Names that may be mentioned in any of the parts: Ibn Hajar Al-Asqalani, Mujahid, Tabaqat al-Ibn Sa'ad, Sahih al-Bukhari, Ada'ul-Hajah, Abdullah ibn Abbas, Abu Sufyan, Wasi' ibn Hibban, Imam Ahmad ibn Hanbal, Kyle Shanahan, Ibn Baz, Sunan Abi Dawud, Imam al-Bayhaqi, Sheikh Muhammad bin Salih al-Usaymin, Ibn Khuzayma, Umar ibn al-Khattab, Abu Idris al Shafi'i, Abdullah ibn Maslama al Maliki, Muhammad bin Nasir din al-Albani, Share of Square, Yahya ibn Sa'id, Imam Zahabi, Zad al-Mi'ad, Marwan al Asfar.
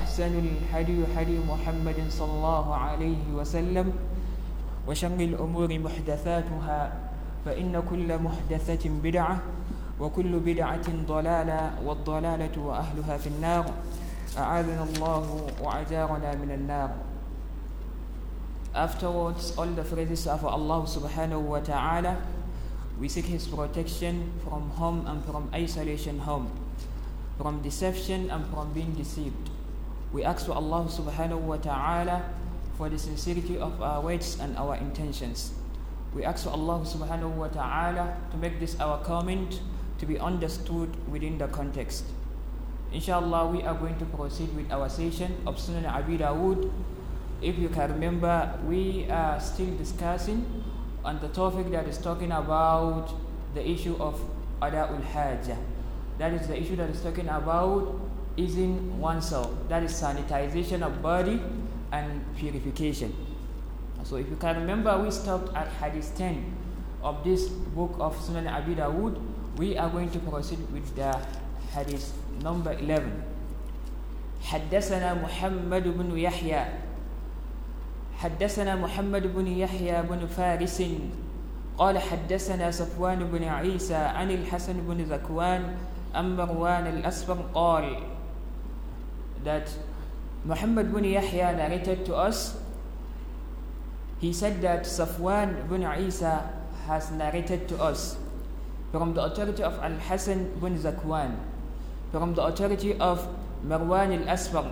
وأحسن الهدي هدي محمد صلى الله عليه وسلم وشر الأمور محدثاتها فإن كل محدثة بدعة وكل بدعة ضلالة والضلالة وأهلها في النار أعاذنا الله وأجارنا من النار. Afterwards, all the praises are for Allah subhanahu wa ta'ala. We seek His protection from harm and from isolation harm, from deception and from being deceived. We ask for Allah subhanahu wa ta'ala for the sincerity of our words and our intentions. We ask for Allah subhanahu wa ta'ala to make this our comment to be understood within the context. Inshallah, we are going to proceed with our session of Sunan Abi Dawud. If you can remember, we are still discussing on the topic that is talking about the issue of Ada'ul-Hajah. That is the issue that is talking about easing oneself. That is sanitization of body and purification. So if you can remember, we stopped at Hadith 10 of this book of Sunan Abi Dawud. We are going to proceed with the Hadith number 11. حدثنا محمد بن يحيى حدثنا محمد بن يحيى بن فارس قال حدثنا سفوان بن عيسى عن الحسن بن ذكوان عن مروان الأصفر قال that Muhammad bin Yahya narrated to us. He said that Safwan bin Isa has narrated to us from the authority of Al-Hasan bin Zakwan, from the authority of Marwan al Asfar.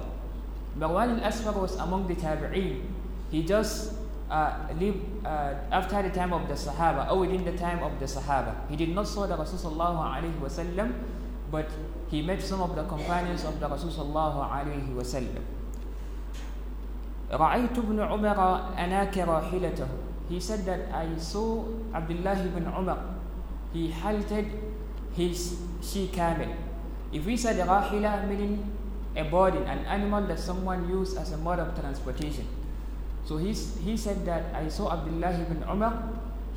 Marwan al Asfar was among the Tabi'een. He just lived after the time of the Sahaba, or within the time of the Sahaba. He did not saw the Rasulullah sallallahu alaihi wasallam, but he met some of the companions of the Rasul sallallahu alaihi wasallam. رَأَيْتُ ابْنَ عُمَرَ أَنَاكَ رَاحِلَتَهُ. He said that I saw Abdullah ibn Umar. He halted his she-camel. If we said rahila, meaning a burden, an animal that someone used as a mode of transportation. So he said that I saw Abdullah ibn Umar.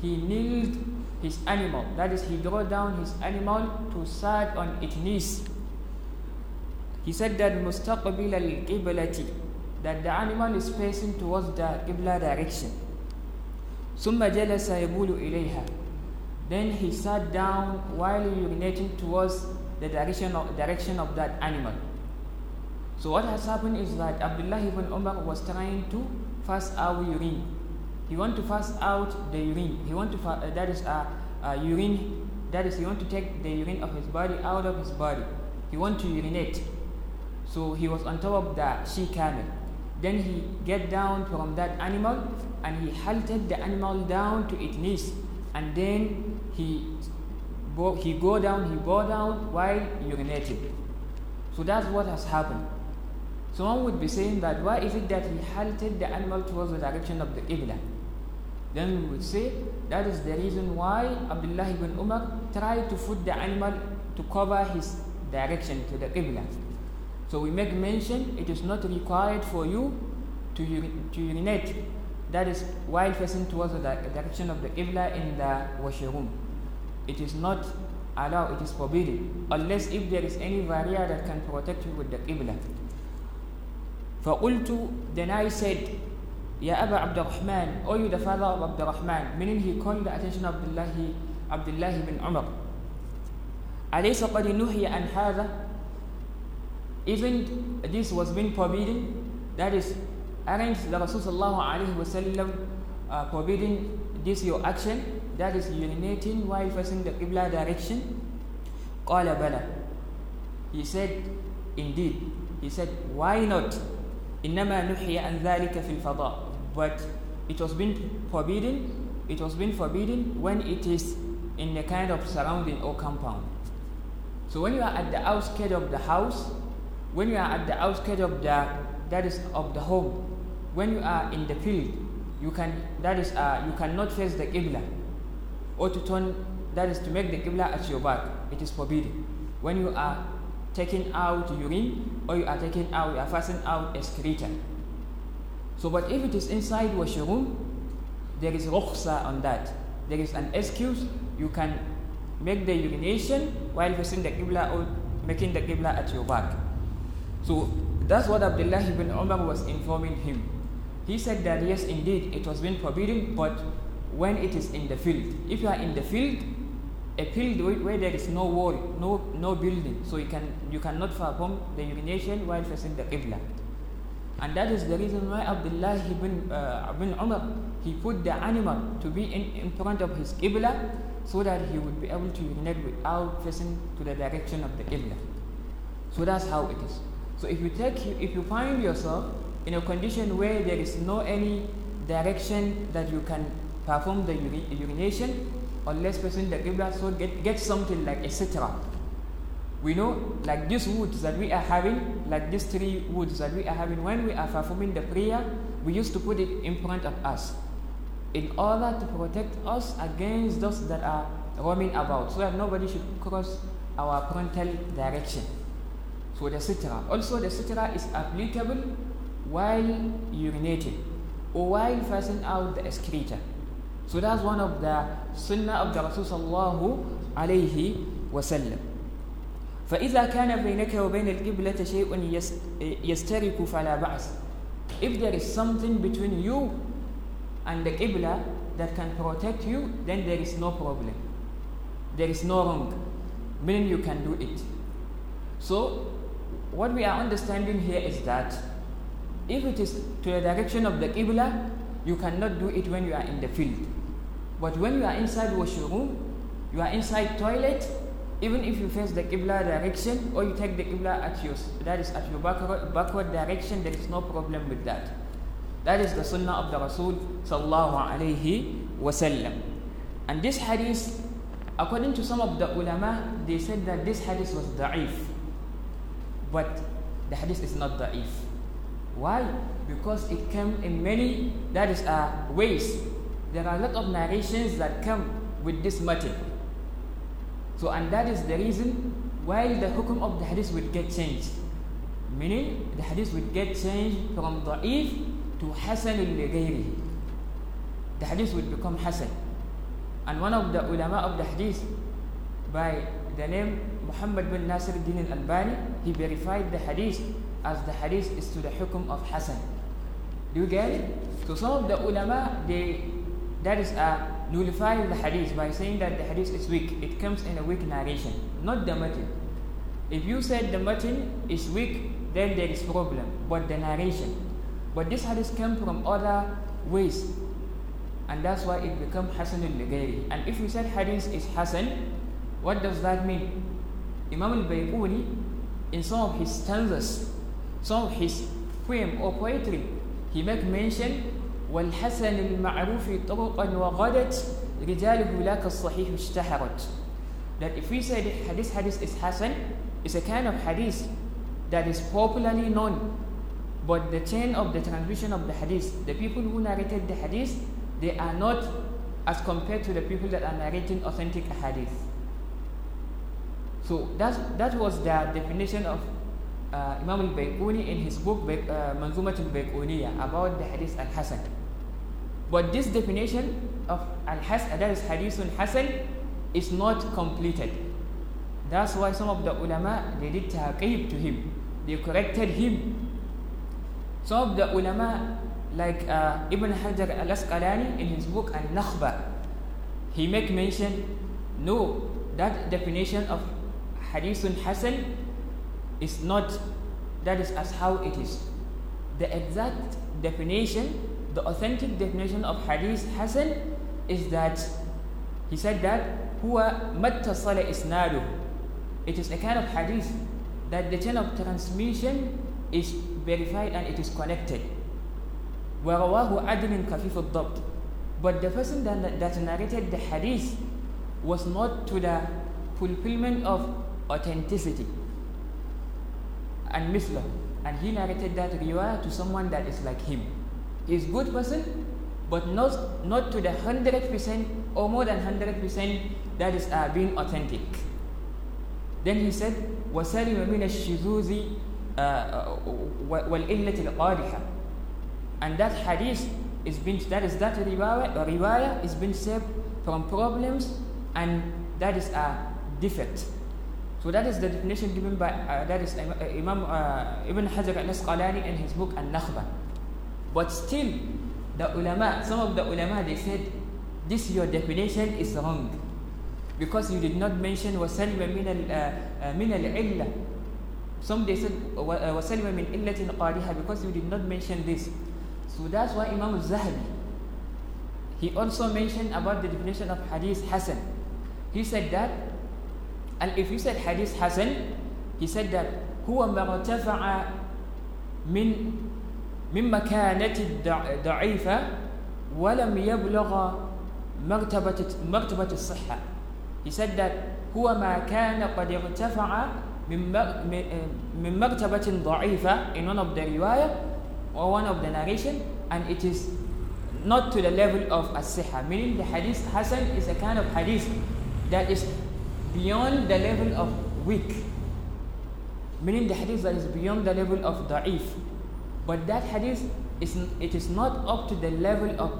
He kneeled his animal. That is, he drew down his animal to sat on its knees. He said that مُسْتَقْبِلَ الْقِبْلَةِ, that the animal is facing towards the Qibla direction. ثُمَّ جَلَسَ يَبُولُ إِلَيْهَا. Then he sat down while urinating towards the direction of that animal. So what has happened is that Abdullah ibn Umar was trying to fast out urine. He want to fast out the urine. He want to urine. That is, he want to take the urine of his body out of his body. He want to urinate. So he was on top of the she-camel. Then he get down from that animal and he halted the animal down to its knees, and then he bowed down while urinating. So that's what has happened. Someone would be saying that why is it that he halted the animal towards the direction of the Qibla? Then we would say that is the reason why Abdullah ibn Umar tried to put the animal to cover his direction to the Qibla. So we make mention it is not required for you to urinate, that is, while facing towards the direction of the Qibla in the washroom. It is not allowed, it is forbidden, unless if there is any barrier that can protect you with the Qibla. فَقُلْتُ, then I said, Ya Aba Abdurrahman, O you the father of Abdurrahman, meaning he called the attention of Abdullah ibn Umar. أَلَيْسَ قَدْ نُهِيَ عَنْ هَذَا, even this was being forbidden, that is, aren't the Rasul forbidding this your action, that is urinating while facing the Qibla direction? قَالَ بَلَى. He said, indeed. He said, why not? إِنَّمَا نُحِيَ عَنْ ذَلِكَ فِي الْفَضَاءِ. But it was been forbidden when it is in a kind of surrounding or compound. So when you are at the outskirts of the house, when you are at the outskirts of the, that is, of the home, when you are in the field, you cannot face the Qibla, or to turn, that is, to make the Qibla at your back. It is forbidden. When you are taking out urine, or you are fasting out excreta. So, but if it is inside washroom, there is rukhsa on that. There is an excuse. You can make the urination while facing the Qibla, or making the Qibla at your back. So That's what Abdullah ibn Umar was informing him. He said that yes, indeed, it was been forbidden, but when it is in the field. If you are in the field, a field where there is no wall, no building, so you cannot perform the urination while facing the Qibla. And that is the reason why Abdullah ibn Umar, he put the animal to be in front of his Qibla, so that he would be able to urinate without facing to the direction of the Qibla. So that's how it is. So if you find yourself in a condition where there is no any direction that you can perform the urination, unless facing the Qibla, so get something like a sitra. We know, like these woods that we are having, like these three woods that we are having, when we are performing the prayer, we used to put it in front of us, in order to protect us against those that are roaming about, so that nobody should cross our frontal direction. So the sitra. Also the sitra is applicable while urinating, or while passing out the excreta. So that's one of the sunnah of the Rasul sallallahu alayhi wa sallam. فَإِذَا كَانَ بَيْنَكَ وَبَيْنَ الْقِبْلَةِ شَيْءٌ يَسْتَرِكُ فَلَا بَعْثَ. If there is something between you and the Qibla that can protect you, then there is no problem. There is no wrong, meaning you can do it. So what we are understanding here is that if it is to the direction of the Qibla, you cannot do it when you are in the field. But when you are inside washroom, you are inside toilet, even if you face the Qibla direction, or you take the Qibla at your backward direction, there is no problem with that. That is the sunnah of the Rasul sallallahu alayhi wasallam. And this hadith, according to some of the ulama, they said that this hadith was da'if. But the hadith is not da'if. Why? Because it came in many, that is, ways. There are a lot of narrations that come with this matter. So, and that is the reason why the hukum of the hadith would get changed. Meaning, the hadith would get changed from da'if to hasan al-ghairi. The hadith would become hasan. And one of the ulama of the hadith, by the name Muhammad bin Nasir din al-Albani, he verified the hadith as the hadith is to the hukum of hasan. Do you get it? So some of the ulama, they nullify the hadith by saying that the hadith is weak. It comes in a weak narration, not the matin. If you said the matin is weak, then there is problem, but the narration. But this hadith came from other ways, and that's why it became hasan al-ghairi. And if you said hadith is hasan, what does that mean? Imam al-Bayhaqi, in some of his stanzas, some of his poem or poetry, he make mention والحسن المعروف طرقا وغدت رجاله لك الصحيح اشتهرت. That if we say that this hadith is hasan, it's a kind of hadith that is popularly known, but the chain of the transmission of the hadith, the people who narrated the hadith, they are not as compared to the people that are narrating authentic hadith. So that was the definition of Imam al-Baykuni in his book Manzumat al-Baykuniya about the hadith al-hasan. But this definition of al-hasan, that is hadithun hasan, is not completed. That's why some of the ulama, they did taqib to him. They corrected him. Some of the ulama, like Ibn Hajar Al-Asqalani, in his book Al-Nakhba, he make mention, no, that definition of hadithun hasan is not, that is as how it is. The exact definition, the authentic definition of hadith hasan is that, he said that, huwa mattasala isnadu. It is a kind of hadith that the chain of transmission is verified and it is connected. وَرَوَاهُ عَدْلٍ خَفِيفُ الضَّبْطِ. But the person that narrated the hadith was not to the fulfillment of authenticity. And Mislah, and he narrated that riwayah to someone that is like him. He is a good person, but not to the 100% or more than 100% that is being authentic. Then he said, وَسَلِمَ مِنَ الشِّذُوذِ وَالْإِلَّةِ الْقَادِحَةِ. And that hadith is being, that riwayah is being saved from problems, and that is a defect. So that is the definition given by Imam Ibn Hajar Al-Asqalani in his book Al-Nakhba. But still, the ulama, some of the ulama, they said, this your definition is wrong, because you did not mention وَسَلِمَ مِنَ الْعِلَّةِ. Some they said وَسَلِمَ مِنْ إِلَّةٍ قَادِهَا, because you did not mention this. So that's why Imam Zahabi, he also mentioned about the definition of hadith Hasan. He said that, and if you said hadith Hasan, he said that هُوَ مَرْتَفَعَ مِنْ مَكَانَةِ الضَّعِيفَةِ وَلَمْ يَبْلَغَ مَرْتَبَةِ الصِّحَّةِ. He said that هُوَ مَا كَانَ قَدْ ارْتَفَعَ مِنْ مَرْتَبَةٍ ضَعِيفَةٍ, in one of the riwayah or one of the narration, and it is not to the level of as-sihha, meaning the hadith Hasan is a kind of hadith that is beyond the level of weak, meaning the hadith that is beyond the level of da'if, but that hadith is not up to the level of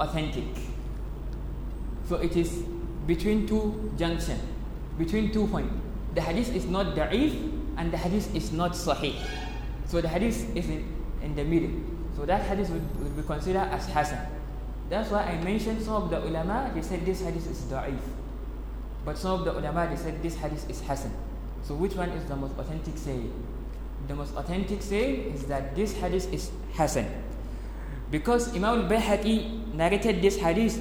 authentic. So it is between two junction, between two points. The hadith is not da'if and the hadith is not sahih, so the hadith is in the middle. So that hadith would be considered as Hasan. That's why I mentioned some of the ulama, they said this hadith is da'if, but some of the ulama, they said this hadith is Hasan. So which one is the most authentic saying? The most authentic saying is that this hadith is Hasan, because Imam al-Bayhaqi narrated this hadith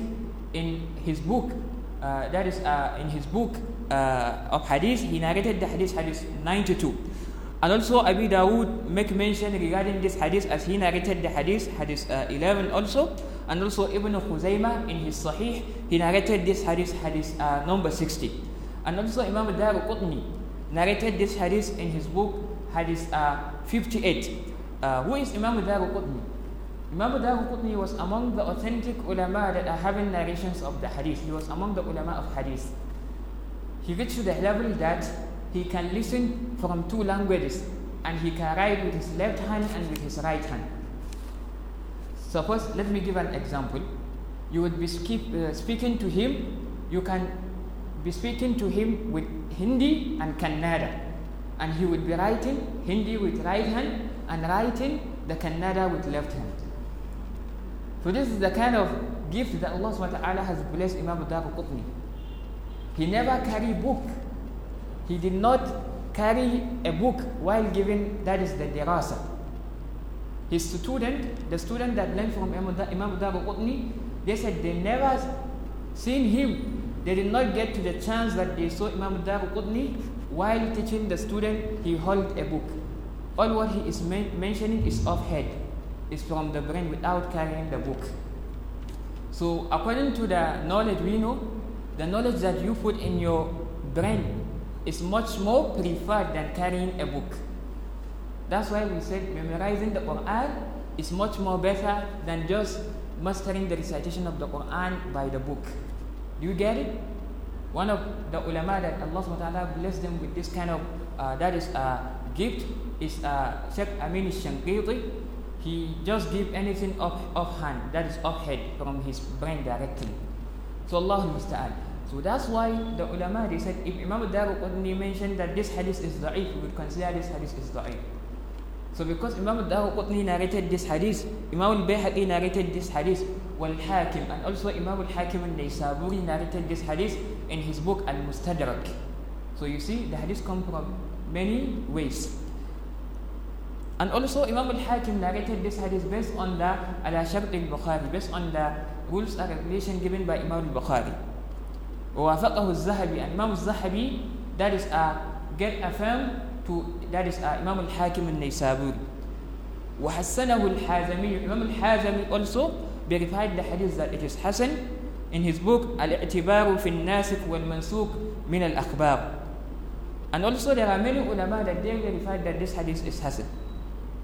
in his book, of hadith. He narrated the hadith 92. And also Abi Dawud make mention regarding this hadith, as he narrated the hadith 11 also. And also Ibn Khuzayma in his Sahih, he narrated this hadith number 60. And also Imam Daraqutni narrated this hadith in his book hadith 58. Who is Imam Daraqutni? Imam Daraqutni was among the authentic ulama that are having narrations of the hadith. He was among the ulama of hadith. He reached to the level that he can listen from two languages, and he can write with his left hand and with his right hand. Suppose, let me give an example. You would be speaking to him, you can be speaking to him with Hindi and Kannada, and he would be writing Hindi with right hand and writing the Kannada with left hand. So this is the kind of gift that Allah SWT has blessed Imam Daraqutni. He never carry book. He did not carry a book while giving, that is the dirasa. His student, the student that learned from Imam Daraqutni, they said they never seen him. They did not get to the chance that they saw Imam Daraqutni while teaching the student. He held a book. All what he is mentioning is off head, is from the brain without carrying the book. So according to the knowledge we know, the knowledge that you put in your brain is much more preferred than carrying a book. That's why we said memorizing the Quran is much more better than just mastering the recitation of the Quran by the book. Do you get it? One of the ulama that Allah SWT blessed them with this kind of gift is Sheikh Amin al-Shanqiti. He just give anything off hand, that is off head, from his brain directly. So Allah Musta'al. So that's why the ulama, they said, if Imam Daraqutni mentioned that this hadith is da'if, we would consider this hadith is da'if. So because Imam Daraqutni narrated this hadith, Imam al-Bayhaqi narrated this hadith, wal-Hakim, and also Imam al-Hakim al-Naysaburi narrated this hadith in his book Al-Mustadrak. So you see, the hadith come from many ways. And also Imam al-Hakim narrated this hadith based on the ala shart al-Bukhari, based on the rules and regulation given by Imam al-Bukhari. ووافقه الزهبي, and Imam Zahabi, that is get affirmed to, that is Imam al-Hakim al-Naysaburi. وحسنه الحازمي, Imam al-Hazami also verified the hadith that it is Hasan in his book Al-I'tibaru fi al-Nasik wal-Mansuk min al-Akhbar. And also there are many ulama that they verified that this hadith is Hasan.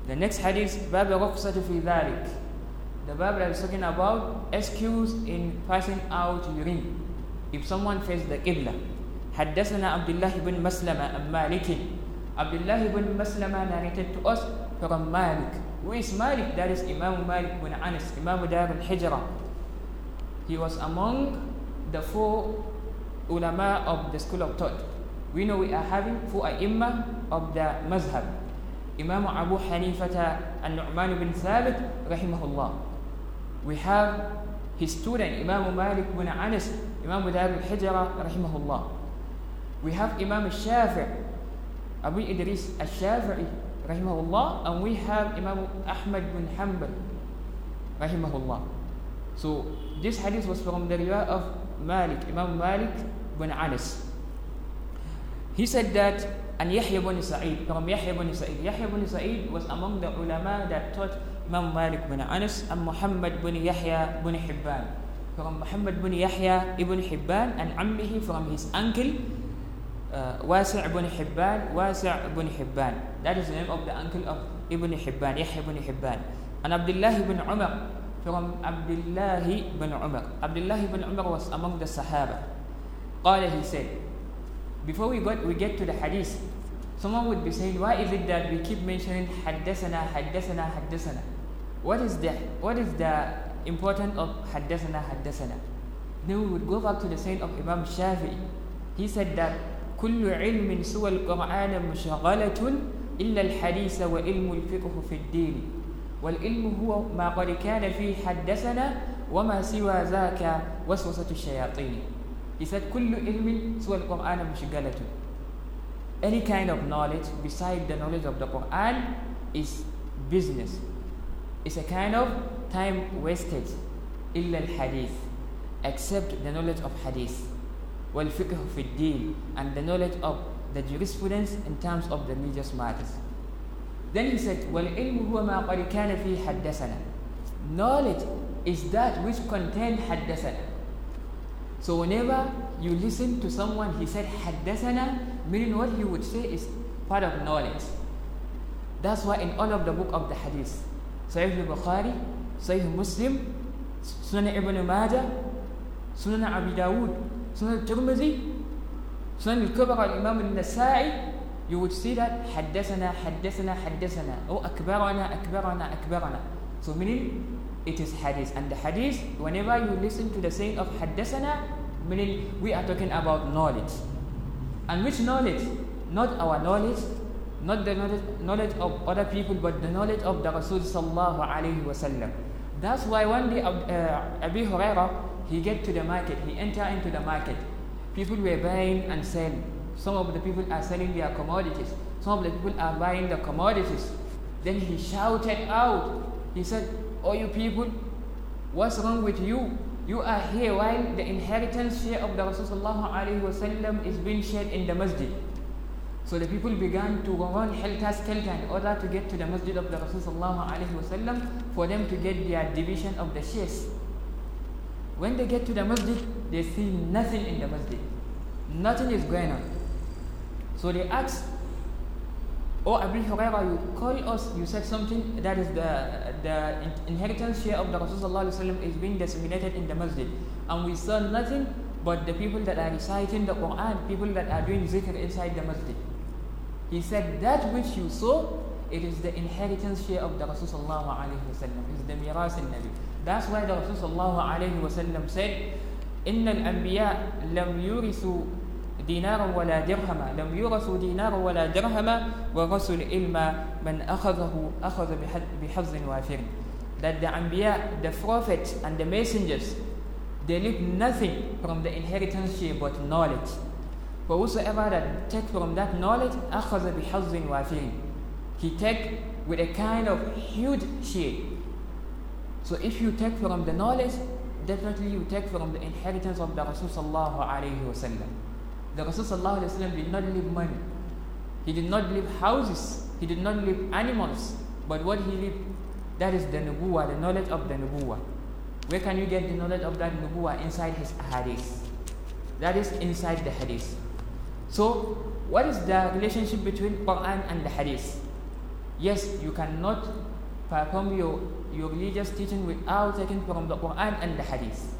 The next hadith, Bab al-Rukhsat fi dhalik, the Bab that is talking about excuse in passing out urine if someone faces the Qibla. Haddathana Abdullah ibn Maslama al Maliki. Abdullah ibn Maslama narrated to us from Malik. Who is Malik? That is Imam Malik ibn Anas, Imam Dar al-Hijra. He was among the four ulama of the school of thought. we know we are having four A'immah of the Mazhab. Imam Abu Hanifata al-Nu'man ibn Thabit rahimahullah. We have his student Imam Malik ibn Anas, Imam al-Hijra rahimahullah. We have Imam al-Shafi'i, Abu Idris al Shafi'i rahimahullah, and we have Imam Ahmad ibn Hanbal rahimahullah. So this hadith was from the riwayah of Malik, Imam Malik ibn Anas. He said that, and Yahya ibn Sa'id, from Yahya ibn Sa'id. Yahya ibn Sa'id was among the ulama that taught Imam Malik ibn Anas and Muhammad ibn Yahya ibn Hibban. From Muhammad ibn Yahya ibn Hibban and ammihi, from his uncle, Wasi' ibn Hibban, Wasi' ibn Hibban. That is the name of the uncle of Ibn Hibban, Yahya ibn Hibban. And Abdullah ibn Umar, from Abdullah ibn Umar. Abdullah ibn Umar was among the Sahaba. Qala, he said. Before we get to the hadith, someone would be saying, why is it that we keep mentioning haddathana, haddathana, haddathana? What is the importance of haddathana, haddathana? Then we would go back to the saying of Imam Shafi'i. He said that كل علم سوى القرآن مشغلة إلا الحديث وعلم الفقه في الدين والعلم هو ما قد كان فيه حدثنا وما سوى ذاك وسوسة الشياطين. He said كل علم سوى القرآن مشغلة. Any kind of knowledge beside the knowledge of the Quran is business. It's a kind of time wasted. إلا الحديث, except the knowledge of hadith. وَالْفِقْهُ فِي الدِّينِ, and the knowledge of the jurisprudence in terms of the religious matters. Then he said, وَالْعِلْمُ هُوَ مَا قَدْ كَانَ فِيهِ حَدَّثَنَا. Knowledge is that which contains حَدَّثَنَا. So whenever you listen to someone, he said حَدَّثَنَا, meaning what he would say is part of knowledge. That's why in all of the book of the hadith, Sahih al-Bukhari, Sahih Muslim, Sunan Ibn Majah, Sunan Abi Dawud, Sunan al-Tirmidhi, Sunan al-Kubra, Imam al-Nasa'i, you would see that حدثنا حدثنا حدثنا أو أكبرنا أكبرنا أكبرنا. So meaning it is hadith, and the hadith, whenever you listen to the saying of حدثنا, meaning we are talking about knowledge. And which knowledge? Not our knowledge, not the knowledge of other people, but the knowledge of the Rasul sallallahu alaihi wasallam. That's why one day Abi Hurairah, he get to the market, he enter into the market. People were buying and selling. Some of the people are selling their commodities. Some of the people are buying the commodities. Then he shouted out. He said, "Oh, you people, what's wrong with you? You are here while the inheritance share of the Rasulullah is being shared in the masjid." So the people began to run helter-skelter in order to get to the masjid of the Rasulullah for them to get their division of the shares. When they get to the masjid, they see nothing in the masjid. Nothing is going on. So they ask, "Oh, Abu Hurairah, you call us, you said something that is the inheritance share of the Rasulullah is being disseminated in the masjid. And we saw nothing but the people that are reciting the Quran, people that are doing zikr inside the masjid." He said, "That which you saw, it is the inheritance share of the Rasulullah. It's the miras al-Nabi." That's why the Rasul sallallahu alayhi wa sallam said, "Inna al-anbiya lam yurisu dinara wala dirhama wa rasul ilma man akhadahu akhadha bihafzin wafir." That the anbiya, the prophets and the messengers, they leave nothing from the inheritance share but knowledge. For whosoever that take from that knowledge, akhadha bihafzin wafir, he take with a kind of huge share. So if you take from the knowledge, definitely you take from the inheritance of the Rasul sallallahu alayhi wa sallam. The Rasul sallallahu alayhi wa sallam did not leave money. He did not leave houses. He did not leave animals. But what he left, that is the nubuwa, the knowledge of the nubuwa. Where can you get the knowledge of that nubuwa? Inside his hadith. That is inside the hadith. So what is the relationship between Quran and the hadith? Yes, you cannot perform your religious teaching without taking from the Quran and the hadith,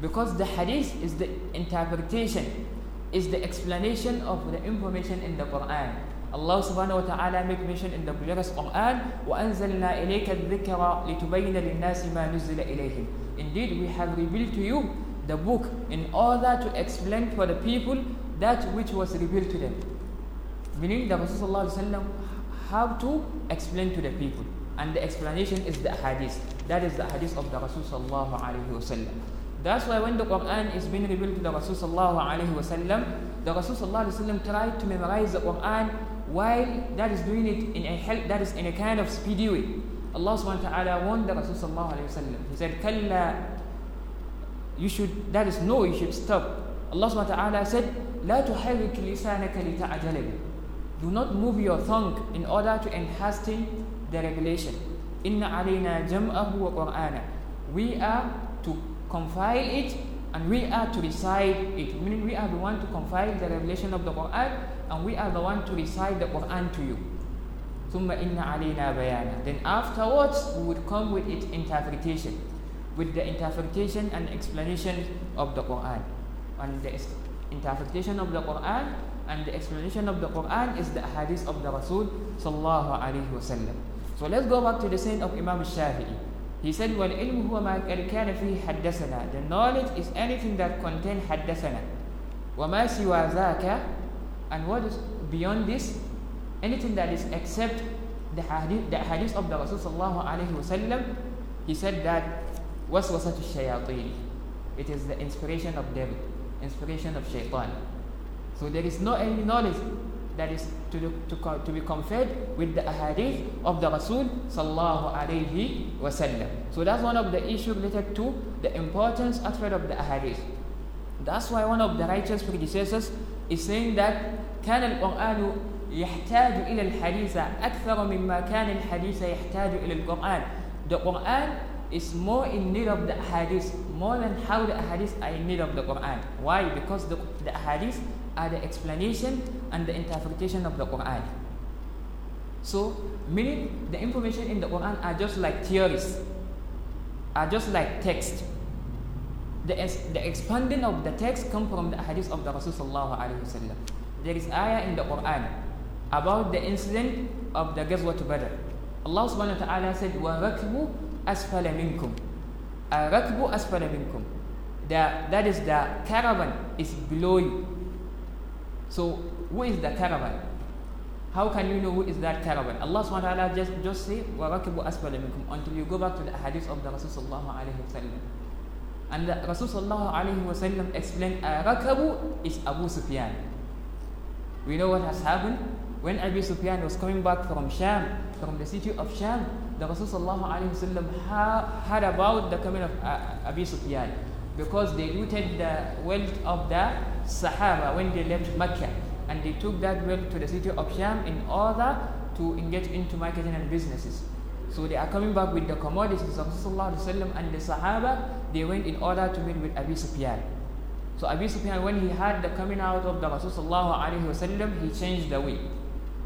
because the hadith is the interpretation, is the explanation of the information in the Quran. Allah subhanahu wa ta'ala make mention in the glorious Quran, وَأَنزَلْنَا إِلَيْكَ الذِّكْرَ لِتُبَيِّنَ لِلنَّاسِ مَا نُزِّلَ إِلَيْهِمْ. Indeed, we have revealed to you the book in order to explain for the people that which was revealed to them. Meaning the Prophet ﷺ have to explain to the people. And the explanation is the hadith. That is the hadith of the Rasul sallallahu alayhi wa sallam. That's why when the Quran is being revealed to the Rasul sallallahu alayhi wa sallam, the Rasul sallallahu alayhi wa sallam tried to memorize the Quran while that is doing it in a kind of speedy way. Allah subhanahu wa ta'ala warned the Rasul sallallahu alayhi wa sallam. He said, Kalla, you should stop. Allah subhanahu wa ta'ala said, La tuhalik lisanaka lita'ajalabi. Do not move your tongue in order to enhance the revelation. Inna alayna jam'ahu wa qur'ana. We are to compile it and we are to recite it. Meaning we are the one to compile the revelation of the Quran and we are the one to recite the Quran to you. Thumma inna alayna bayana. Then afterwards we would come with its interpretation. With the interpretation and explanation of the Quran. And the interpretation of the Quran and the explanation of the Quran is the hadith of the Rasul sallallahu alayhi wa sallam. So let's go back to the saying of Imam al-Shafi'i. He said, وَالْعِلْمُ هُوَ مَا كَانَ فِيهِ حَدَّثَنَا. The knowledge is anything that contains حَدَّثَنَا. وَمَا سِوَى ذَاكَ. And what is beyond this? Anything that is except the hadith of the Rasul sallallahu alayhi wa sallam. He said that وَسْوَسَةُ الشَّيَاطِينِ. It is the inspiration of devil, inspiration of shaitan. So there is no any knowledge that is to be conferred with the ahadith of the Rasul sallallahu alayhi wa sallam. So that's one of the issues related to the importance aspect of the ahadith. That's why one of the righteous predecessors is saying that كان القرآن يحتاج إلى الحديث أكثر مما كان الحديث يحتاج إلى القرآن. The Quran is more in need of the ahadith more than how the ahadith are in need of the Quran. Why? Because the ahadith are the explanation and the interpretation of the Quran. So, meaning the information in the Quran are just like theories, are just like text. The expanding of the text comes from the hadith of the Rasul sallallahu alayhi wa sallam. There is ayah in the Quran about the incident of the Ghazwat Badr. Allah subhanahu wa ta'ala said, وَرَكْبُ أَسْفَلَ مِنْكُمْ. رَكْبُ أَسْفَلَ مِنْكُمْ. That is, the caravan is below you. So, who is the caravan? How can you know who is that caravan? Allah subhanahu wa ta'ala just say, وَرَكِبُوا أَسْفَلَ مِنْكُمْ, until you go back to the hadith of the Rasul sallallahu alayhi wa sallam. And the Rasul sallallahu alayhi wa sallam explained, Rakabu is Abu Sufyan. We know what has happened. When Abu Sufyan was coming back from Sham, from the city of Sham, the Rasul sallallahu alayhi wa sallam heard about the coming of Abu Sufyan, because they looted the wealth of the Sahaba when they left Mecca, and they took that wealth to the city of Sham in order to engage into marketing and businesses. So they are coming back with the commodities of Rasulullah and the Sahaba. They went in order to meet with Abu Sufyan. So Abu Sufyan, when he heard the coming out of the Rasulullah, he changed the way.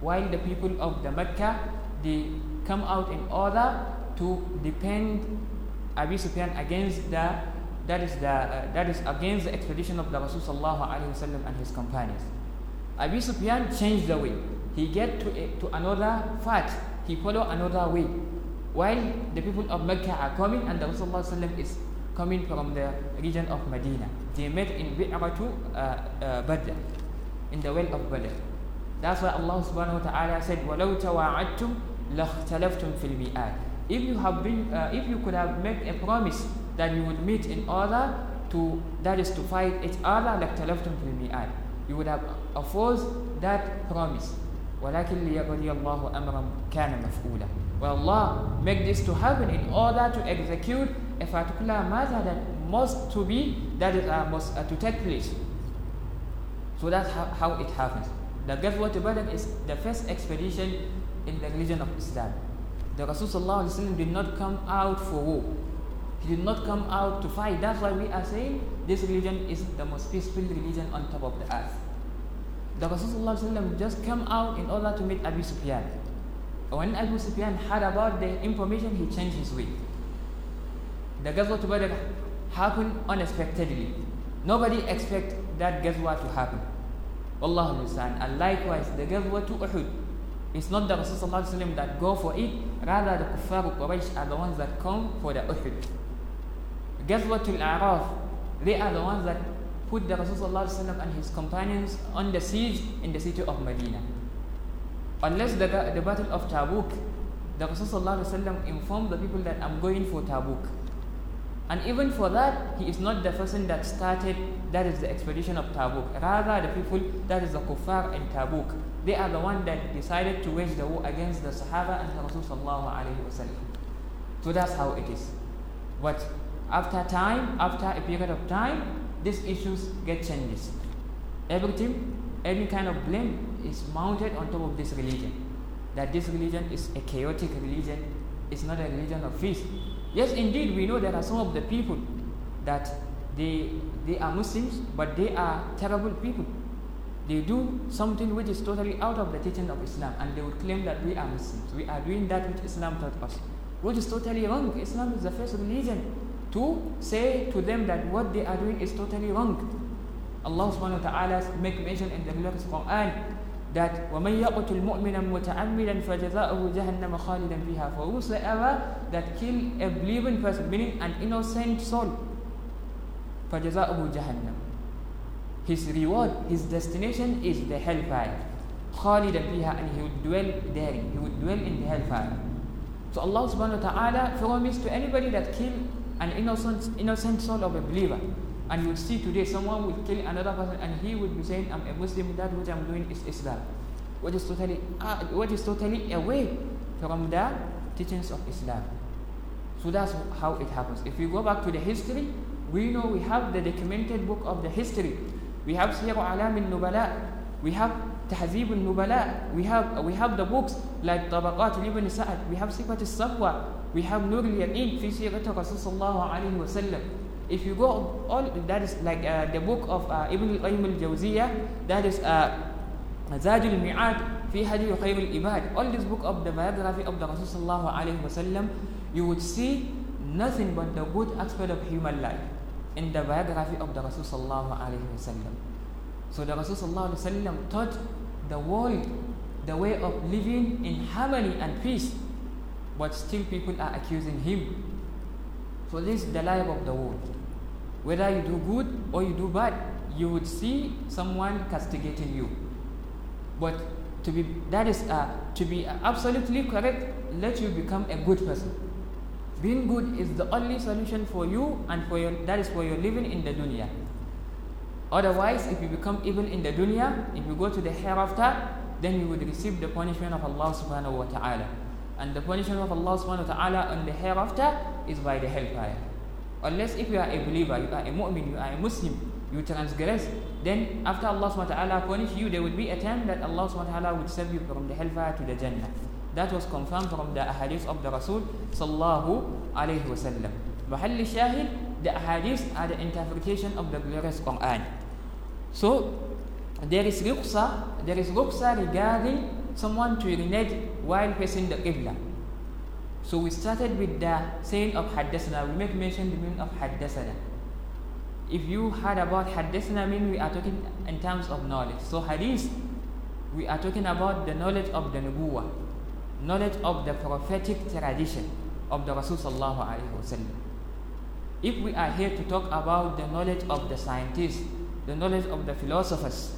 While the people of the Mecca, they come out in order to defend Abu Sufyan against that is against the expedition of the Rasul sallallahu alayhi wa sallam and his companions. Abu Sufyan changed the way. He get to another path. He follow another way. While the people of Mecca are coming and the Rasul sallallahu alayhi wa sallam is coming from the region of Medina. They met in Bi'ratu Badr, in the well of Badr. That's why Allah subhanahu wa ta'ala said, وَلَوْ تَوَاعَدْتُمْ لَاخْتَلَفْتُمْ فِي الْمِئَاتِ. If you could have made a promise that you would meet in order to, that is to fight each other, like talaftum fil mi'ad, you would have opposed that promise. وَلَكِنْ لِيَقْضِيَ اللَّهُ أَمْرًا كَانَ مَفْعُولًا. Well, Allah make this to happen in order to execute a particular matter that must to take place. So that's how it happens. The Ghazwat Badr is the first expedition in the religion of Islam. The Rasul sallallahu alaihi wasallam did not come out for war. He did not come out to fight. That's why we are saying this religion is the most peaceful religion on top of the earth. The Rasulullah ﷺ just came out in order to meet Abu Sufyan. When Abu Sufyan heard about the information, he changed his way. The Ghazwa to Badr happened unexpectedly. Nobody expected that Ghazwa to happen. Wallahu al-Musta'an. And likewise, the Ghazwa to Uhud. It's not the Rasulullah ﷺ that go for it. Rather, the Kuffar Quraysh are the ones that come for the Uhud. Ghazwatul A'raf, they are the ones that put the Rasulullah and his companions under siege in the city of Medina. Unless the battle of Tabuk, the Rasulullah informed the people that I'm going for Tabuk. And even for that, he is not the person that started, that is the expedition of Tabuk. Rather, the people, that is the Kuffar in Tabuk, they are the one that decided to wage the war against the Sahaba and the Rasulullah. So that's how it is. But after a period of time, these issues get changed. Everything, any kind of blame is mounted on top of this religion. That this religion is a chaotic religion, it's not a religion of peace. Yes, indeed, we know there are some of the people that they are Muslims, but they are terrible people. They do something which is totally out of the teaching of Islam, and they would claim that we are Muslims. We are doing that which Islam taught us, which is totally wrong. Islam is the first religion to say to them that what they are doing is totally wrong. Allah subhanahu wa ta'ala make mention in the glorious Quran that وَمَنْ يَقْتُلْ مُؤْمِنًا مُتَعَمِّدًا فَجَزَاؤُهُ جَهَنَّمَ خَالِدًا فِيهَا for whosoever that kill a believing person, meaning an innocent soul, فَجَزَاؤُهُ جَهَنَّمَ, his reward, his destination is the hellfire. خَالِدًا فِيهَا, and he would dwell there, he would dwell in the hellfire. So Allah subhanahu wa ta'ala promised to anybody that kill an innocent soul of a believer. And you'll see today someone will kill another person and he will be saying, I'm a Muslim, that which I'm doing is Islam. What is totally away from the teachings of Islam. So that's how it happens. If you go back to the history, we know we have the documented book of the history. We have Siyar A'lam al-Nubala, we have Tahzib al-Nubala, we have the books like Tabaqat al-Ibn Sa'ad, we have Sifat al Safwa, we have Nur al Yaqin fi Fihirat al Rasul sallallahu alayhi wa sallam. If you go, all that is like the book of Ibn Qayyim al-Jawziyah, that is Zad al-Mi'ad fi Hadi Khayr al-Ibad. All this book of the biography of the Rasul sallallahu alayhi wa sallam, you would see nothing but the good aspect of human life in the biography of the Rasul sallallahu alayhi wa sallam. So the Rasul sallallahu alayhi wa sallam taught the world the way of living in harmony and peace, but still people are accusing him. So this is the life of the world. Whether you do good or you do bad, you would see someone castigating you. But to be absolutely correct, let you become a good person. Being good is the only solution for you, and for your living in the dunya. Otherwise, if you become evil in the dunya, if you go to the hereafter, then you would receive the punishment of Allah subhanahu wa ta'ala. And the punishment of Allah subhanahu wa ta'ala on the hereafter is by the hellfire. Unless if you are a believer, you are a mu'min, you are a Muslim, you transgress, then after Allah subhanahu wa ta'ala punish you, there would be a time that Allah subhanahu wa ta'ala would save you from the hellfire to the Jannah. That was confirmed from the ahadith of the Rasul sallallahu alayhi wa sallam. Mahalli shahid, the ahadith are the interpretation of the glorious Quran. So there is ruqsa regarding someone to urinate while facing the Qibla. So we started with the saying of Haddasana. We make mention the meaning of Haddasana. If you heard about Haddasana, mean we are talking in terms of knowledge. So Hadith, we are talking about the knowledge of the Nubuwa, knowledge of the prophetic tradition of the Rasul sallallahu alayhi wa sallam. If we are here to talk about the knowledge of the scientists, the knowledge of the philosophers,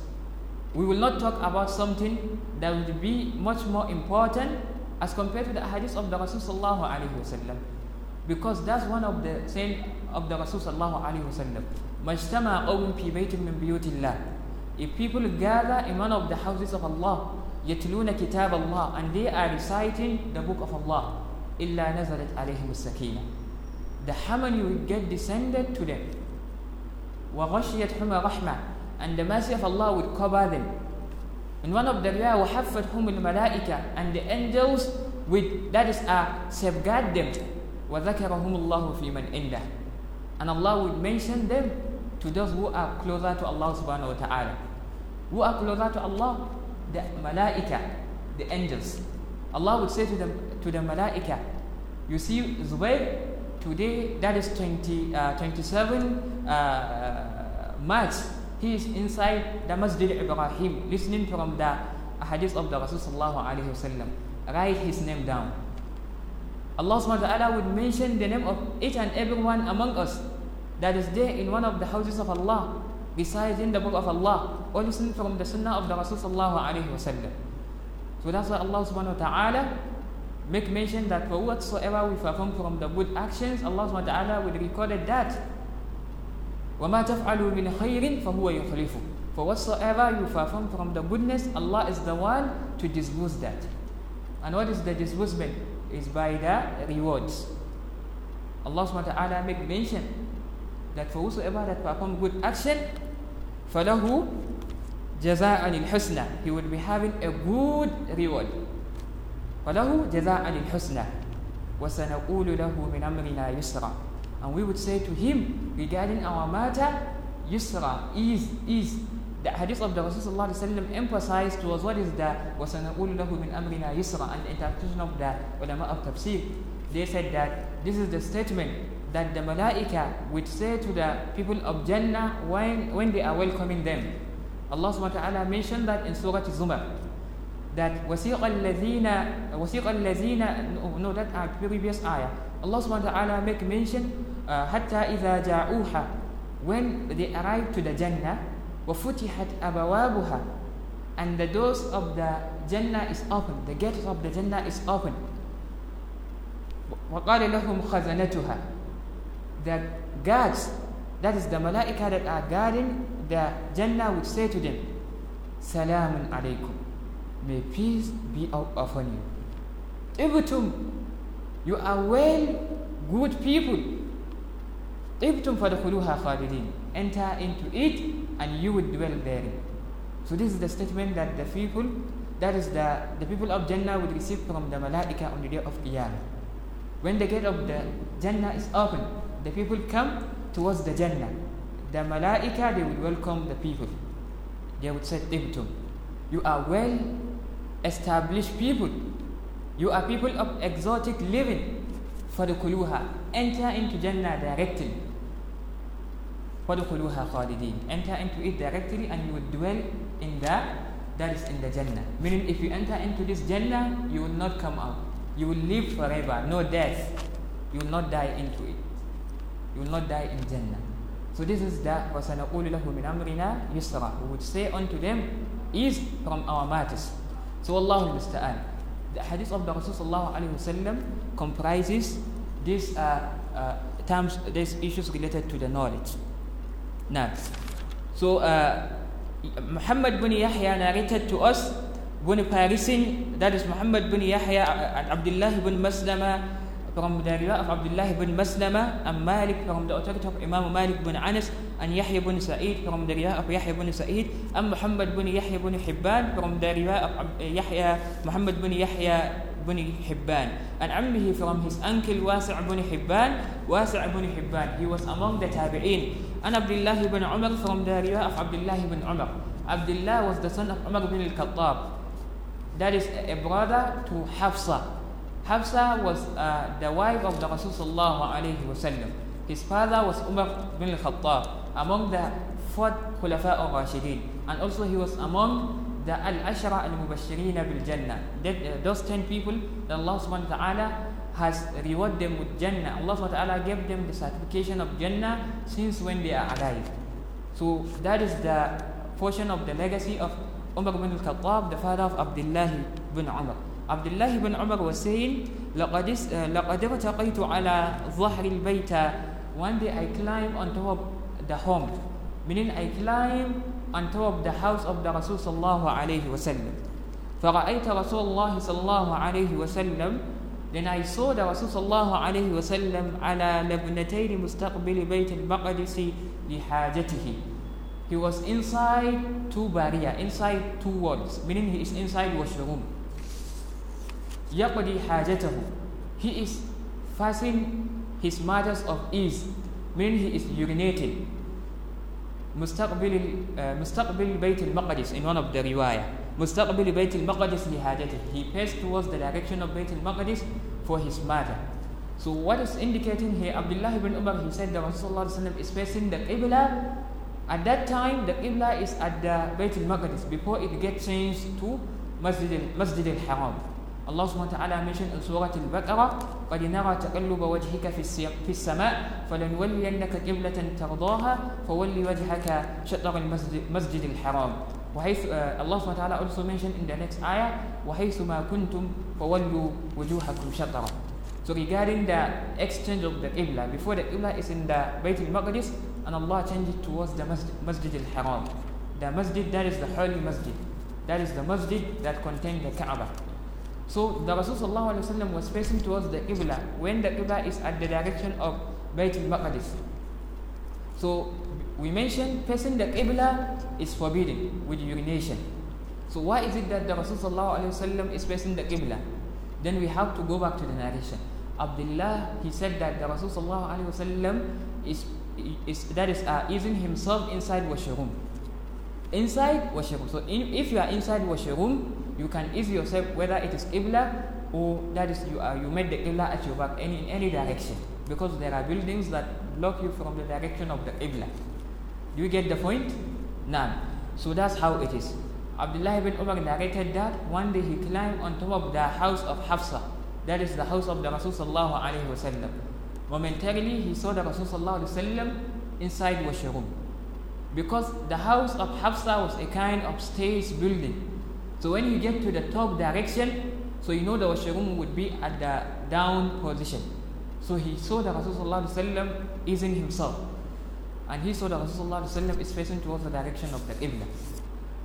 we will not talk about something that would be much more important as compared to the hadith of the Rasul sallallahu alayhi wa sallam. Because that's one of the saying of the Rasul sallallahu alayhi wa sallam. مَجْتَمَا قَوْمٌ فِي بَيْتٍ مِّن بِيُوتِ اللَّهِ. If people gather in one of the houses of Allah, يَتْلُونَ كِتَابَ اللَّهِ, and they are reciting the book of Allah, إِلَّا نَزَلَتْ عَلَيْهِمُ السَّكِينَةِ, the harmony will get descended to them. وَغَشِيَتْ حُمَى رَحْمَةِ, and the mercy of Allah would cover them. In one of the riwayah, وَحَفَّتْهُمُ الْمَلَائِكَةِ, and the angels with, that is, safeguard them. وَذَكَرَهُمُ اللَّهُ فِي مَنْ إِنْدَهِ, and Allah would mention them to those who are closer to Allah subhanahu wa ta'ala. Who are closer to Allah? The malaika, the angels. Allah would say to the malaika, you see Zubayr today, that is 27 March, he is inside the Masjid Ibrahim, listening from the hadith of the Rasul sallallahu alayhi wa sallam. Write his name down. Allah subhanahu wa ta'ala would mention the name of each and everyone among us that is there in one of the houses of Allah. besides in the book of Allah or listen from the sunnah of the Rasul sallallahu alayhi wa sallam. So that's why Allah subhanahu wa ta'ala make mention that for whatsoever we perform from the good actions, Allah subhanahu wa ta'ala would record that. وَمَا تَفْعَلُوا مِنْ خَيْرٍ فَهُوَ يُخْلِفُهُ. For whatsoever you perform from the goodness, Allah is the one to disburse that. And what is the disbursement? Is by the rewards. Allah subhanahu wa ta'ala make mention that for whosoever that perform good action, فَلَهُ جَزَاءً الْحُسْنَى, he would be having a good reward. فَلَهُ جَزَاءً الْحُسْنَى وَسَنَقُولُ لَهُ مِنْ أَمْرِنَا يُسْرًا. And we would say to him regarding our matter, yusra, ease, ease. The hadith of the Rasulullah emphasized towards what is that, وَسَنَقُولُ لَهُ مِنْ أَمْرِنَا يُسْرًا. And the interpretation of the ulama of tafsir, they said that this is the statement that the malaika would say to the people of Jannah when they are welcoming them. Allah subhanahu wa ta'ala mentioned that in Surah Zumar, that وَسِيقَ الَّذِينَ no, that are previous ayah. Allah subhanahu wa ta'ala make mention حَتَّى إِذَا جَاءُوهَا, when they arrived to the Jannah, وَفُتِحَتْ أَبَوَابُهَا, and the doors of the Jannah is open, the gates of the Jannah is open. وَقَالَ لَهُمْ خَزَنَتُهَا, the guards, that is the malaika that are guarding the Jannah, would say to them, سَلَامٌ عَلَيْكُمْ, may peace be upon you. إِبْتُمْ, you are well, good people. Ibtum fadkhuluha khalidin, enter into it and you would dwell therein. So this is the statement that the people, that is the people of Jannah would receive from the malaika on the day of Qiyamah. When the gate of the Jannah is open, the people come towards the Jannah. The malaika, they would welcome the people. They would say, Ibtum, you are well established people. You are people of exotic living. Fadkhuluha, enter into Jannah directly. وَدُخُلُوهَا خَالِدِينَ, enter into it directly and you will dwell in that is in the Jannah. Meaning if you enter into this Jannah, you will not come out. You will live forever, no death. You will not die into it. You will not die in Jannah. So this is that وَسَنَقُولُ لَهُ مِنْ أَمْرِنَا يُسْرًا. We would say unto them, ease from our matters. So Allahu musta'an. The hadith of the Rasulullah comprises these terms, these issues related to the knowledge. Now, so Muhammad bin Yahya narrated to us, bin Farisin, that is Muhammad bin Yahya and Abdullah ibn Maslama, from the riwayah of Abdullah ibn Maslama, and Malik from the authority of Imam Malik ibn Anas, and Yahya ibn Sa'id from the riwayah of Yahya ibn Sa'id, and Muhammad bin Yahya ibn Hibban from the riwayah of Muhammad bin Yahya ibn Hibban, and ammihi from his uncle Wasi' ibn Hibban, he was among the tabi'in, and Abdullah ibn Umar from the riwayah of Abdullah ibn Umar. Abdullah was the son of Umar ibn al-Khattab, that is a brother to Hafsa. Hafsa was the wife of the Rasul sallallahu alayhi wa sallam. His father was Umar ibn al-Khattab, among the 4 Khulafa al-Rashidin, and also he was among the Al-Ashra Al-Mubashirin Bil-Jannah, those 10 people that Allah subhanahu wa ta'ala has rewarded them with Jannah. Allah subhanahu wa ta'ala gave them the certification of Jannah since when they are alive. So that is the portion of the legacy of Umar ibn al-Khattab, the father of Abdullah ibn Umar. Abdullah ibn Umar was saying, لَقَدْ ارْتَقَيْتُ عَلَى ظَهْرِ الْبَيْتَ, one day I climbed on top of the home, meaning I climbed on top of the house of the Rasul sallallahu alayhi wa sallam. فَرَأَيْتَ رَسُولَ اللَّهِ sallallahu alayhi wa sallam, then I saw the Rasul sallallahu alayhi wa sallam عَلَى لَبْنَتَيْنِ مُسْتَقْبِلِ بَيْتِ الْمَقْدِسِ لِحَاجَتِهِ. He was inside 2 barriers, inside 2 walls, meaning he is inside washroom. يَقْدِي حَاجَتَهُ, he is fasting his matters of ease, meaning he is urinating. مستقبل بيت المقدس, in one of the riwayah, مستقبل بيت المقدس لحاجته, he passed towards the direction of بيت المقدس for his matter. So what is indicating here? Abdullah ibn Umar, he said the Rasulullah is facing the Qibla. At that time the Qibla is at the بيت المقدس before it gets changed to Masjid al-Haram. Allah subhanahu wa ta'ala mentioned in Surah Al-Baqarah, قَدْ نَرَى تَقَلُّبَ وَجْهِكَ فِي السَّمَاءِ فَلَنُوَلِّيَنَّكَ قِبْلَةً تَرْضَاهَا فَوَلِّ وَجْهَكَ شَطْرَ الْمَسْجِدِ الْحَرَامِ. Allah subhanahu wa ta'ala also mentioned in the next ayah, وَحَيْثُمَا كُنْتُمْ فَوَلُّوا وُجُوهَكُمْ شَطْرَهُ. So regarding the exchange of the Qibla, before the Qibla is in the Bayt al-Maqdis, and Allah changed it towards the Masjid al-Haram. The Masjid, that is the Holy Masjid. That is the Masjid that contained the Kaaba. So the Rasul sallallahu alaihi wasallam was facing towards the Qibla when the Qibla is at the direction of Bayt al-Maqdis. So we mentioned facing the Qibla is forbidden with urination. So why is it that the Rasul sallallahu alaihi wasallam is facing the Qibla? Then we have to go back to the narration. Abdullah, he said that the Rasul sallallahu alaihi wasallam is easing himself inside washroom. Inside washroom. So if you are inside washroom, you can ease yourself, whether it is Qibla or that is you made the Qibla at your back, in any direction, because there are buildings that block you from the direction of the Qibla. Do you get the point? None. So that's how it is. Abdullah ibn Umar narrated that one day he climbed on top of the house of Hafsa, that is the house of the Rasul sallallahu alaihi wasallam. Momentarily he saw the Rasul sallallahu alaihi wasallam inside washroom, because the house of Hafsa was a kind of stage building. So when you get to the top direction, so you know the washroom would be at the down position. So he saw the Rasul sallallahu alaihi wasallam easing himself, and he saw the Rasul sallallahu alaihi wasallam is facing towards the direction of the Qibla.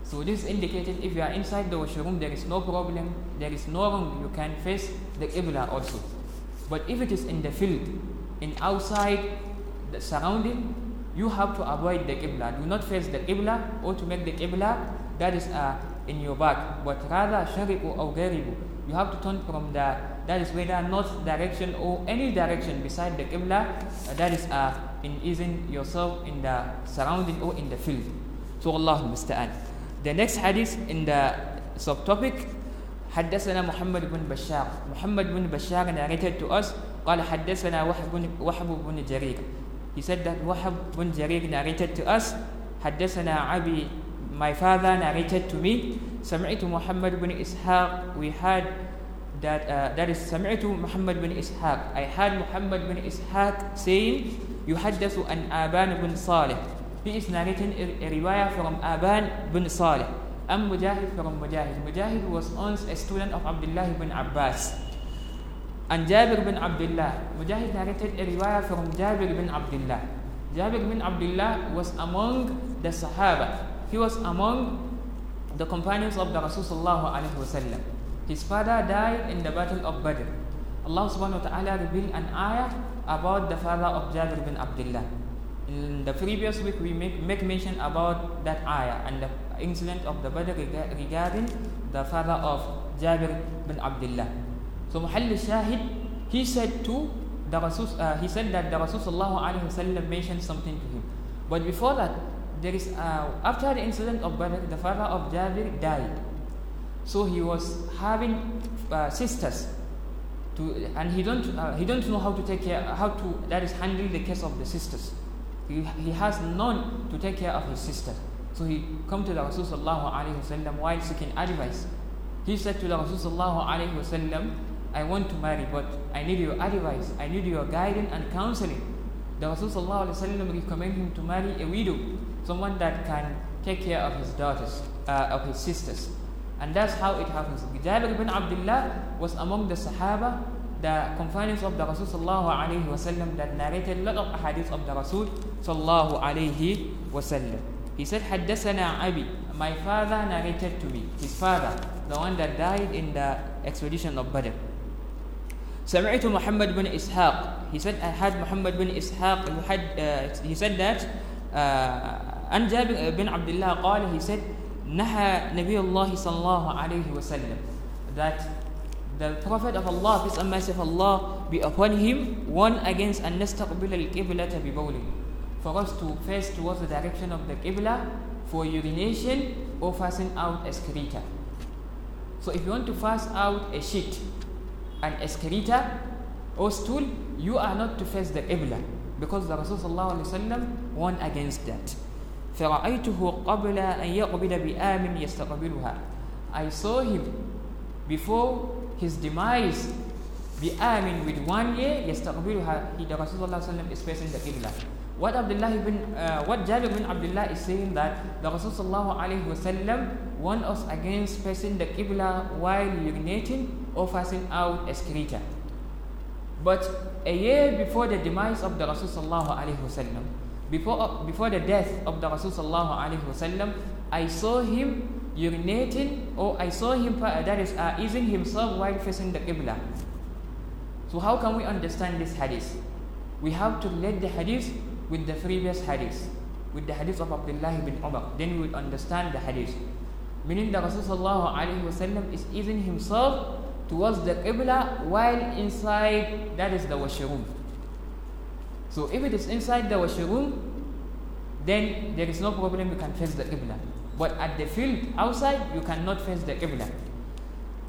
So this indicated if you are inside the washroom, there is no problem, there is no wrong, you can face the Qibla also. But if it is in the field, in outside the surrounding, you have to avoid the Qibla. Do not face the Qibla, or to make the Qibla that is in your back, but rather Shariqu or Gharibu. You have to turn from the, that is whether north direction or any direction beside the Qibla, that is in easing yourself in the surrounding or in the field. So Allahul Musta'an. The next hadith in the subtopic, حدثنا محمد بن بشار. محمد بن بشار narrated to us, قال حدثنا وحب بن جرير. He said that Wahab bin Jarir narrated to us, Haddasana Abi, my father narrated to me, Sami'tu Muhammad bin Ishaq, we had that, that is Sami'tu Muhammad bin Ishaq, I had Muhammad bin Ishaq saying, Yuhaddathu an Aban bin Salih. He is narrating a riwayah from Aban bin Salih, and Mujahid from Mujahid. Mujahid was once a student of Abdullah ibn Abbas. And Jabir bin Abdullah, Mujahid narrated a riwayah from Jabir bin Abdullah. Jabir bin Abdullah was among the Sahaba. He was among the companions of the Rasul sallallahu alaihi wasallam. His father died in the battle of Badr. Allah subhanahu wa ta'ala revealed an ayah about the father of Jabir bin Abdullah. In the previous week we make mention about that ayah and the incident of the Badr regarding the father of Jabir bin Abdullah. So Muhall Shahid, he said to the Rasul, he said that the Rasul sallallahu alaihi wasallam mentioned something to him. But before that, there is after the incident of Badr, the father of Jabir died. So he was having sisters, and he don't know how to take care, handle the case of the sisters. He has none to take care of his sisters. So he come to the Rasul sallallahu alaihi wasallam while seeking advice. He said to the Rasul sallallahu alaihi wasallam, I want to marry, but I need your advice. I need your guidance and counseling. The Rasulullah recommended him to marry a widow, someone that can take care of his daughters, of his sisters. And that's how it happens. Jabir ibn Abdullah was among the Sahaba, the companions of the Rasulullah that narrated a lot of hadith of the Rasul sallallahu alaihi wasallam. He said, Haddasana Abi, my father narrated to me, his father, the one that died in the expedition of Badr. Sami'tu Muhammad bin Ishaq. He said, I had Muhammad bin Ishaq. He said that, and Jabir bin Abdullah قال, he said, Naha Nabiullah sallallahu alayhi wa sallam, that the Prophet of Allah, peace and mercy of Allah be upon him, warned against an nastaqbil al-qiblata bi bawlin, for us to face towards the direction of the Qibla for urination or fasting out excreta. So if you want to fast out a shit, an excreta or stool, you are not to face the Qibla, because the Rasul sallallahu alaihi wasallam warned against that. فَرَأَيْتُهُ قَبْلَ أَنْ يَقْبِلَ بِآمٍ يَسْتَقْبِلُهَا. I saw him before his demise bi amin with 1 year, yastaqbiluha, the Rasulullah sallallahu is facing the qibla. What Jabir bin Abdullah is saying, that the Rasul sallallahu alaihi wasallam warned us against facing the qibla while urinating or passing out excreta. But a year before the demise of the Rasul sallallahu alaihi wasallam, before the death of the Rasul sallallahu alaihi wasallam, I saw him urinating, or I saw him easing himself while facing the qibla. So how can we understand this hadith? We have to relate the hadith with the previous hadith, with the hadith of Abdullah ibn Umar. Then we will understand the hadith. Meaning that Rasulullah ﷺ is easing himself towards the qibla while inside, that is the washroom. So if it is inside the washroom, then there is no problem, you can face the qibla. But at the field outside, you cannot face the qibla.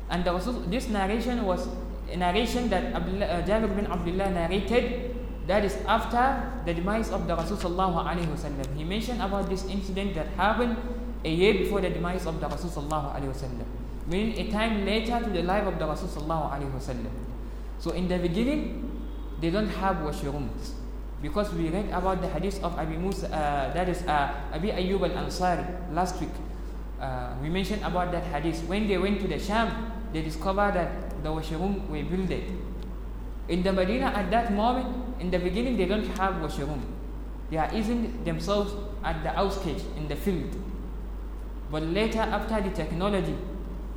And this narration was a narration that Jabir bin Abdullah narrated, that is after the demise of the Rasul sallallahu alaihi wasallam. He mentioned about this incident that happened a year before the demise of the Rasul sallallahu alaihi wasallam, meaning a time later to the life of the Rasul sallallahu alaihi wasallam. So in the beginning, they don't have washrooms, because we read about the hadith of Abi Musa, Abi Ayyub al-Ansari last week. We mentioned about that hadith. When they went to the Sham, they discovered that the washroom were built. In the Medina at that moment, in the beginning, they don't have washroom. They are easing themselves at the outskirts, in the field. But later, after the technology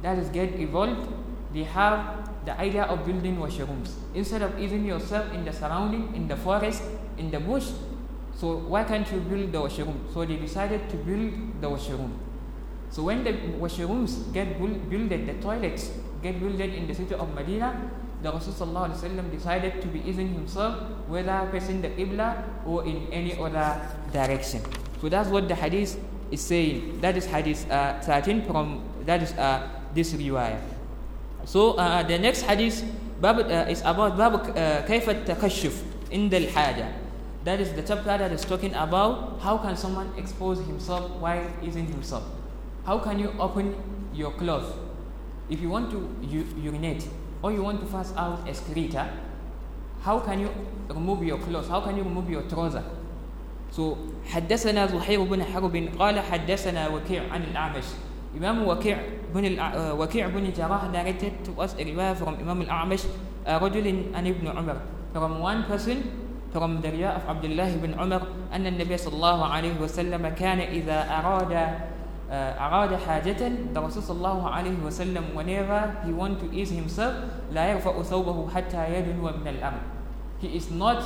that is get evolved, they have the idea of building washrooms. Instead of easing yourself in the surrounding, in the forest, in the bush, so why can't you build the washroom? So they decided to build the washroom. So when the washrooms get built, the toilets get built in the city of Medina, the Rasul sallallahu alaihi wasallam decided to be easing himself, whether facing the qibla or in any other direction. So that's what the hadith is saying. That is hadith 13 from this riwayah. So the next hadith is about Bab Kayfa Takashuf Inda al-Haja. That is the chapter that is talking about how can someone expose himself while easing himself. How can you open your cloth? If you want to urinate or you want to pass out excreta, how can you remove your clothes? How can you remove your trouser? So حدثنا زهير بن حرب قال حدثنا وكيع عن الأعمش. Imam Waki' bin Jarrah narrated to us a riwayah from Imam al-A'mash, Rajulin an Ibn Umar, from one person, from the riwayah of Abdullah ibn Umar, anna an-Nabi sallallahu alayhi wa sallam kana idha arada hajatan, the Rasul sallallahu alayhi wa sallam, whenever he want to ease himself, la yarfa'u thawbahu hatta yadunwa min al-amr. He is not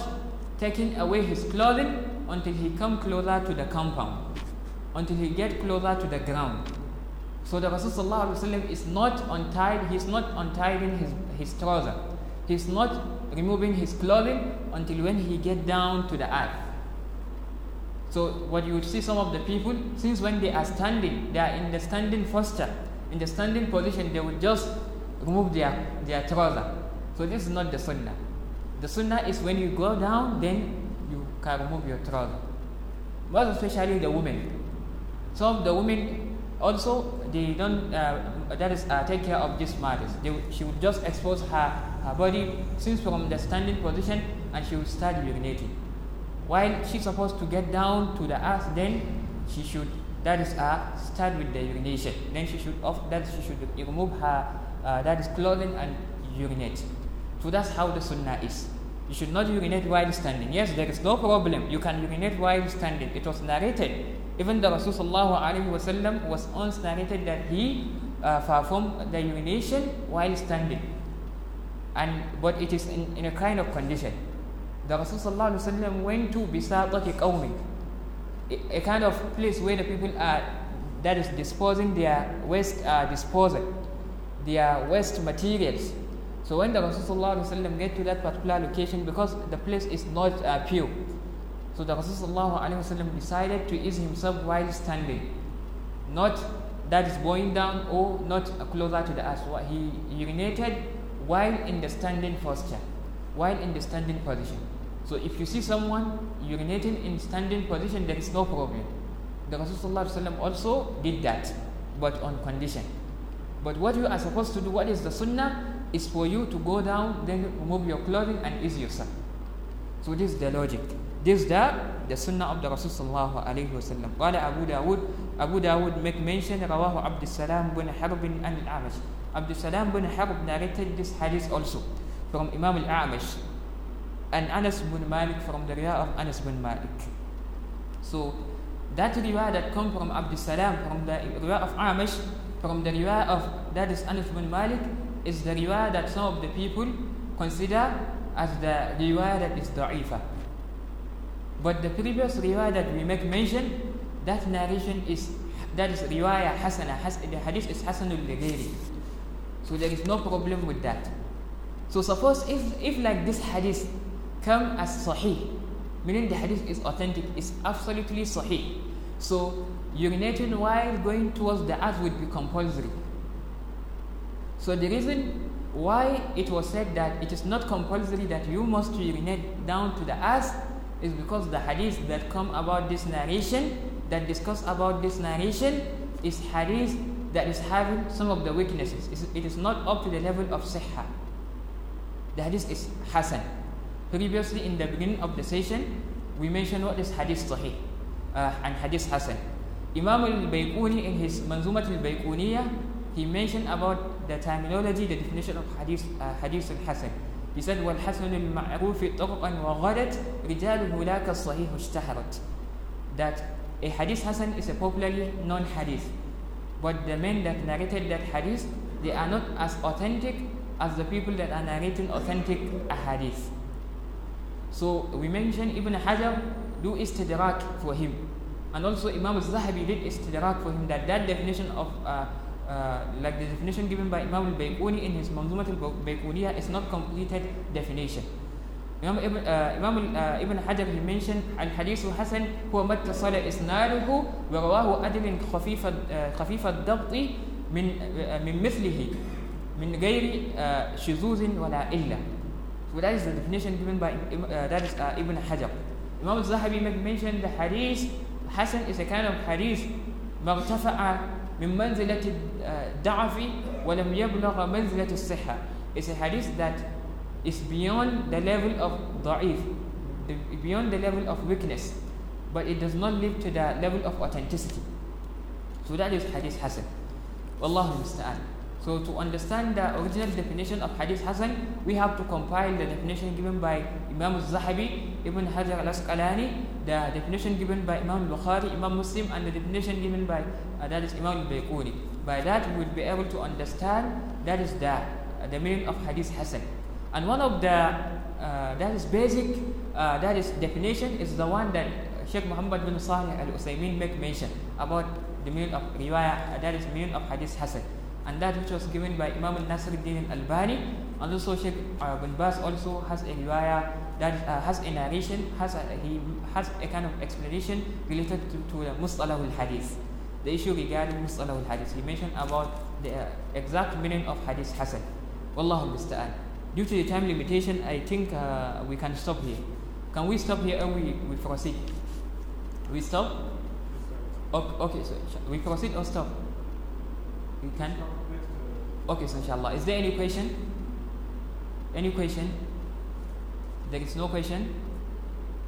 taking away his clothing until he come closer to the compound, until he get closer to the ground. So the Rasul sallallahu alaihi wasallam is not untied. He is not untying his trouser. He is not removing his clothing until when he get down to the earth. So what you would see some of the people, since when they are standing, they are in the standing posture, in the standing position, they will just remove their trouser. So this is not the sunnah. The sunnah is when you go down, then you can remove your trouser. Most especially the women. Some of the women also, they don't take care of these matters. She would just expose her body since from the standing position, and she would start urinating. While she's supposed to get down to the earth, then she should start with the urination. Then she should remove her clothing and urinate. So that's how the sunnah is. You should not urinate while standing. Yes, there is no problem. You can urinate while standing. It was narrated. Even the Rasul sallallahu alaihi wasallam was once narrated that he performed the urination while standing, but it is in a kind of condition. The Rasul sallallahu alaihi wasallam went to bisatati qawmi, a kind of place where the people are disposing their waste materials. So when the Rasul sallallahu alaihi wasallam get to that particular location, because the place is not pure. So the Rasul sallallahu alaihi wasallam decided to ease himself while standing, not going down or not closer to the earth. He urinated while in the standing posture, while in the standing position. So if you see someone urinating in standing position, there is no problem. The Rasul sallallahu alaihi wasallam also did that, but on condition. But what you are supposed to do, what is the sunnah, is for you to go down, then remove your clothing and ease yourself. So this is the logic. This is the sunnah of the Rasul sallallahu alayhi wa sallam. Qala Abu Dawud make mention, Rawahu Abdussalam bin Harb bin al-A'mash. Abdussalam bin Harb narrated this hadith also from Imam al-A'mash and Anas bin Malik from the riwayah of Anas bin Malik. So that riwayah that comes from Abdussalam from the riwayah of A'mash from the riwayah of that is Anas bin Malik is the riwayah that some of the people consider as the riwayah that is da'ifah. But the previous riwayah that we make mention, that narration is, that is riwayah hasana. The hadith is hasanul lighairi. So there is no problem with that. So suppose if like this hadith come as sahih, meaning the hadith is authentic, it's absolutely sahih. So urinating while going towards the earth would be compulsory. So the reason why it was said that it is not compulsory that you must urinate down to the earth is because the hadith that come about this narration, that discuss about this narration, is hadith that is having some of the weaknesses. It is not up to the level of sihha. The hadith is hasan. Previously, in the beginning of the session, we mentioned what is hadith sahih and hadith hasan. Imam al-Bayquni in his Manzumat al-Baykuniya, he mentioned about the terminology, the definition of hadith al-hasan. He said, وَالْحَسَنُ الْمَعْرُوفِ طَرْقًا وَغَدَتْ رِجَالُهُ لَكَ الصَّحِيحُ اشْتَهَرَتْ. That a hadith hasan is a popularly known hadith, but the men that narrated that hadith, they are not as authentic as the people that are narrating authentic hadith. So we mentioned Ibn Hajar do istidrak for him, and also Imam Zahabi did istidrak for him, that definition of like the definition given by Imam al-Bayquni in his Manzumat al-Baykuniya is not completed definition. Imam Ibn Hajar, he mentioned al-hadithu hasan huwa mattasala isnaduhu wa rawahu adlin khafif ad-dabti min mithlihi min ghayri shuzuzin wala illa. So that is the definition given by that is Ibn Hajar. Imam al-Zahabi mentioned the hadith hasan is a kind of hadith martafa'a من منزلة الضعف ولم يبلغ منزلة الصحة. It's a hadith that is beyond the level of da'if, beyond the level of weakness, but it does not live to the level of authenticity. So that is hadith hasan. Wallahu musta'an. So to understand the original definition of hadith hasan, we have to compile the definition given by Imam al-Zahabi, Ibn Hajar Al-Asqalani, the definition given by Imam Bukhari, Imam Muslim, and the definition given by that is Imam al-Bayquni. By that we will be able to understand that is the meaning of hadith hasan. And one of the that is basic that is definition is the one that Sheikh Muhammad bin Salih al-Usaymin make mention about the meaning of riwayah, that is meaning of hadith hasan, and that which was given by Imam Nasir din al-Albani. And also Sheikh bin Baz also has a riwayah that has a narration, he has a kind of explanation related to the mustalah al-hadith, the issue regarding mustalah al-hadith. He mentioned about the exact meaning of hadith hasan. Wallahu musta'an. Due to the time limitation, I think we can stop here. Can we stop here, or we proceed? We stop? Okay, so we proceed or stop? We can? Okay, so inshallah. Is there any question? Any question? There is no question?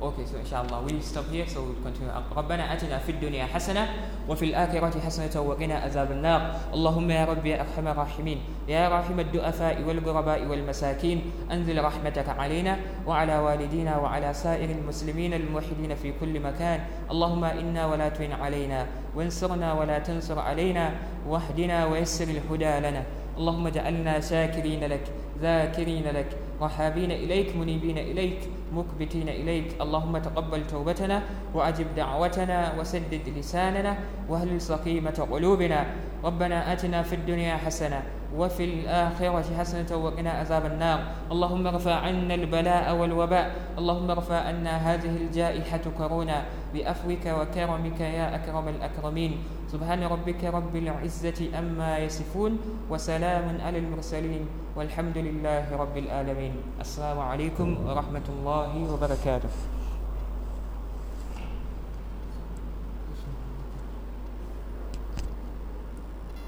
Okay, so inshallah we stop here, so we'll continue. ربنا آتنا في الدنيا حسنة وفي الآخرة حسنة وقنا عذاب النار. اللهم يا رب يا أرحم الراحمين يا راحم الضعفاء والغرباء والمساكين أنزل رحمتك علينا وعلى والدينا وعلى سائر المسلمين الموحدين في كل مكان. اللهم إنا ولا تعن علينا وانصرنا ولا تنصر علينا واهدنا ويسر الهدى لنا. اللهم اجعلنا شاكرين لك ذاكرين لك رحابين إليك منيبين إليك مكبتين إليك. اللهم تقبل توبتنا وأجب دعوتنا وسدد لساننا واهلل سقيمة قلوبنا. ربنا آتنا في الدنيا حسنة وفي الآخرة حسنة وقنا عذاب النار. اللهم ارفع عنا البلاء والوباء. اللهم ارفع عنا هذه الجائحة كورونا بعفوك وكرمك يا أكرم الأكرمين. سبحان ربك رب العزة عما يصفون وسلام على المرسلين والحمد لله رب العالمين. السلام عليكم ورحمة الله وبركاته.